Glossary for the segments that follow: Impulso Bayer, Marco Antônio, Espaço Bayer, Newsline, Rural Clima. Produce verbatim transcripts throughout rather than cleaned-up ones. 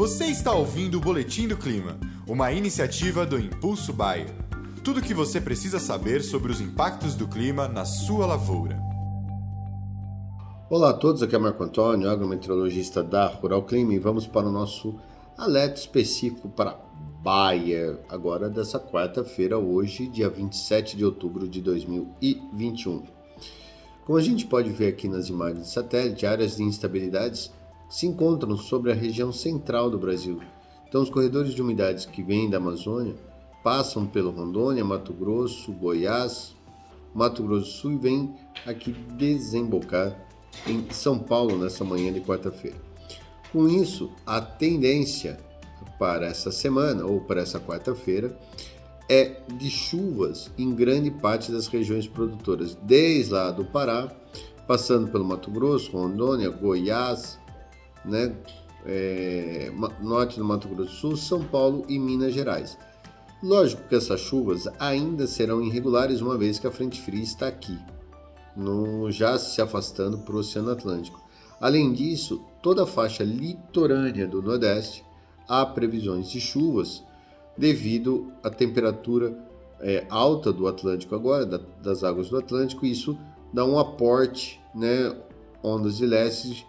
Você está ouvindo o Boletim do Clima, uma iniciativa do Impulso Bayer. Tudo o que você precisa saber sobre os impactos do clima na sua lavoura. Olá a todos, aqui é Marco Antônio, agrometeorologista da Rural Clima, e vamos para o nosso alerta específico para Bayer, agora dessa quarta-feira, hoje, dia vinte e sete de outubro de dois mil e vinte e um. Como a gente pode ver aqui nas imagens de satélite, áreas de instabilidades se encontram sobre a região central do Brasil. Então, os corredores de umidades que vêm da Amazônia passam pelo Rondônia, Mato Grosso, Goiás, Mato Grosso do Sul e vêm aqui desembocar em São Paulo nessa manhã de quarta-feira. Com isso, a tendência para essa semana ou para essa quarta-feira é de chuvas em grande parte das regiões produtoras, desde lá do Pará, passando pelo Mato Grosso, Rondônia, Goiás, né, é, norte do Mato Grosso do Sul, São Paulo e Minas Gerais. Lógico que essas chuvas ainda serão irregulares, uma vez que a frente fria está aqui, no, já se afastando para o Oceano Atlântico. Além disso, toda a faixa litorânea do Nordeste há previsões de chuvas devido à temperatura é, alta do Atlântico agora, da, das águas do Atlântico, e isso dá um aporte, né, ondas de leste,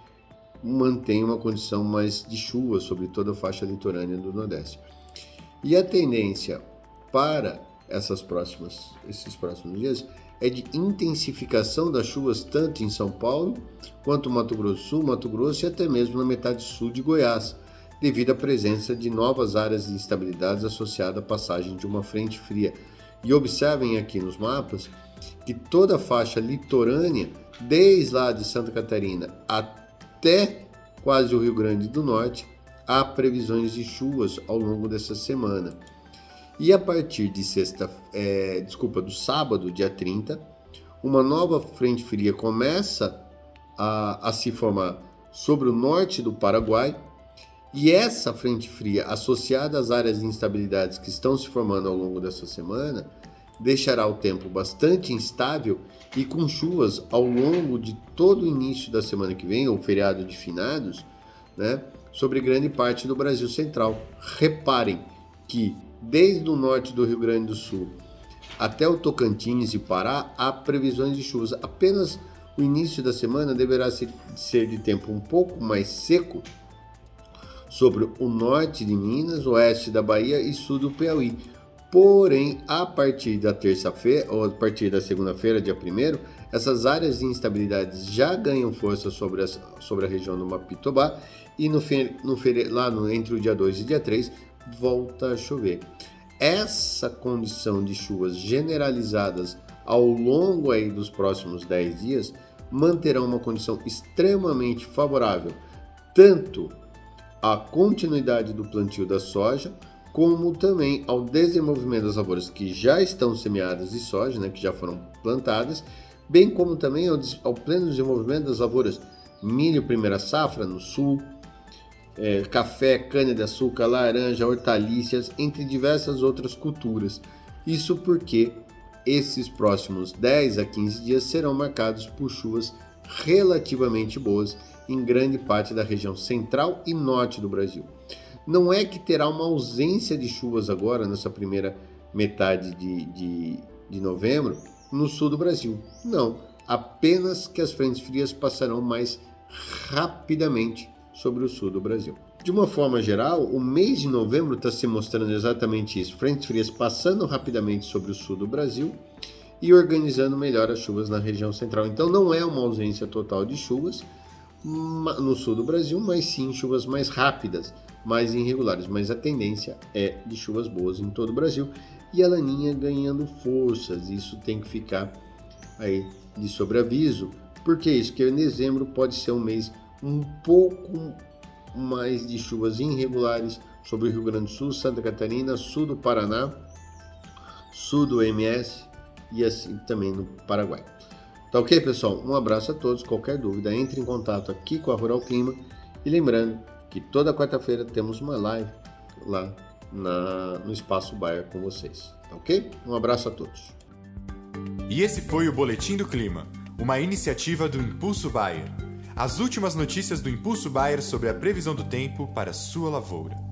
mantém uma condição mais de chuva sobre toda a faixa litorânea do Nordeste. E a tendência para essas próximas, esses próximos dias é de intensificação das chuvas tanto em São Paulo quanto Mato Grosso do Sul, Mato Grosso e até mesmo na metade sul de Goiás, devido à presença de novas áreas de instabilidades associada à passagem de uma frente fria. E observem aqui nos mapas que toda a faixa litorânea, desde lá de Santa Catarina até Até quase o Rio Grande do Norte, há previsões de chuvas ao longo dessa semana. E a partir de sexta, é, desculpa, do sábado, dia trinta, uma nova frente fria começa a, a se formar sobre o norte do Paraguai, e essa frente fria, associada às áreas de instabilidades que estão se formando ao longo dessa semana, deixará o tempo bastante instável e com chuvas ao longo de todo o início da semana que vem, ou feriado de finados, né, sobre grande parte do Brasil Central. Reparem que desde o norte do Rio Grande do Sul até o Tocantins e Pará há previsões de chuvas. Apenas o início da semana deverá ser de tempo um pouco mais seco sobre o norte de Minas, oeste da Bahia e sul do Piauí. Porém, a partir da terça-feira, ou a partir da segunda-feira, dia primeiro, essas áreas de instabilidades já ganham força sobre a, sobre a região do Mapitobá e no, no, lá no, entre o dia dois e dia três volta a chover. Essa condição de chuvas generalizadas ao longo aí dos próximos dez dias manterá uma condição extremamente favorável, tanto à continuidade do plantio da soja, como também ao desenvolvimento das lavouras que já estão semeadas de soja, né, que já foram plantadas, bem como também ao, ao pleno desenvolvimento das lavouras milho primeira safra no sul, é, café, cana-de-açúcar, laranja, hortaliças, entre diversas outras culturas. Isso porque esses próximos dez a quinze dias serão marcados por chuvas relativamente boas em grande parte da região central e norte do Brasil. Não é que terá uma ausência de chuvas agora, nessa primeira metade de, de, de novembro, no sul do Brasil. Não, apenas que as frentes frias passarão mais rapidamente sobre o sul do Brasil. De uma forma geral, o mês de novembro está se mostrando exatamente isso. Frentes frias passando rapidamente sobre o sul do Brasil e organizando melhor as chuvas na região central. Então não é uma ausência total de chuvas no sul do Brasil, mas sim chuvas mais rápidas, mais irregulares, mas a tendência é de chuvas boas em todo o Brasil e a laninha ganhando forças. Isso tem que ficar aí de sobreaviso, porque é isso, que em dezembro pode ser um mês um pouco mais de chuvas irregulares sobre o Rio Grande do Sul, Santa Catarina, sul do Paraná, sul do M S e assim também no Paraguai. Tá ok, pessoal? Um abraço a todos. Qualquer dúvida, entre em contato aqui com a Rural Clima, e lembrando que toda quarta-feira temos uma live lá na, no Espaço Bayer com vocês, tá ok? Um abraço a todos. E esse foi o Boletim do Clima, uma iniciativa do Impulso Bayer. As últimas notícias do Impulso Bayer sobre a previsão do tempo para sua lavoura.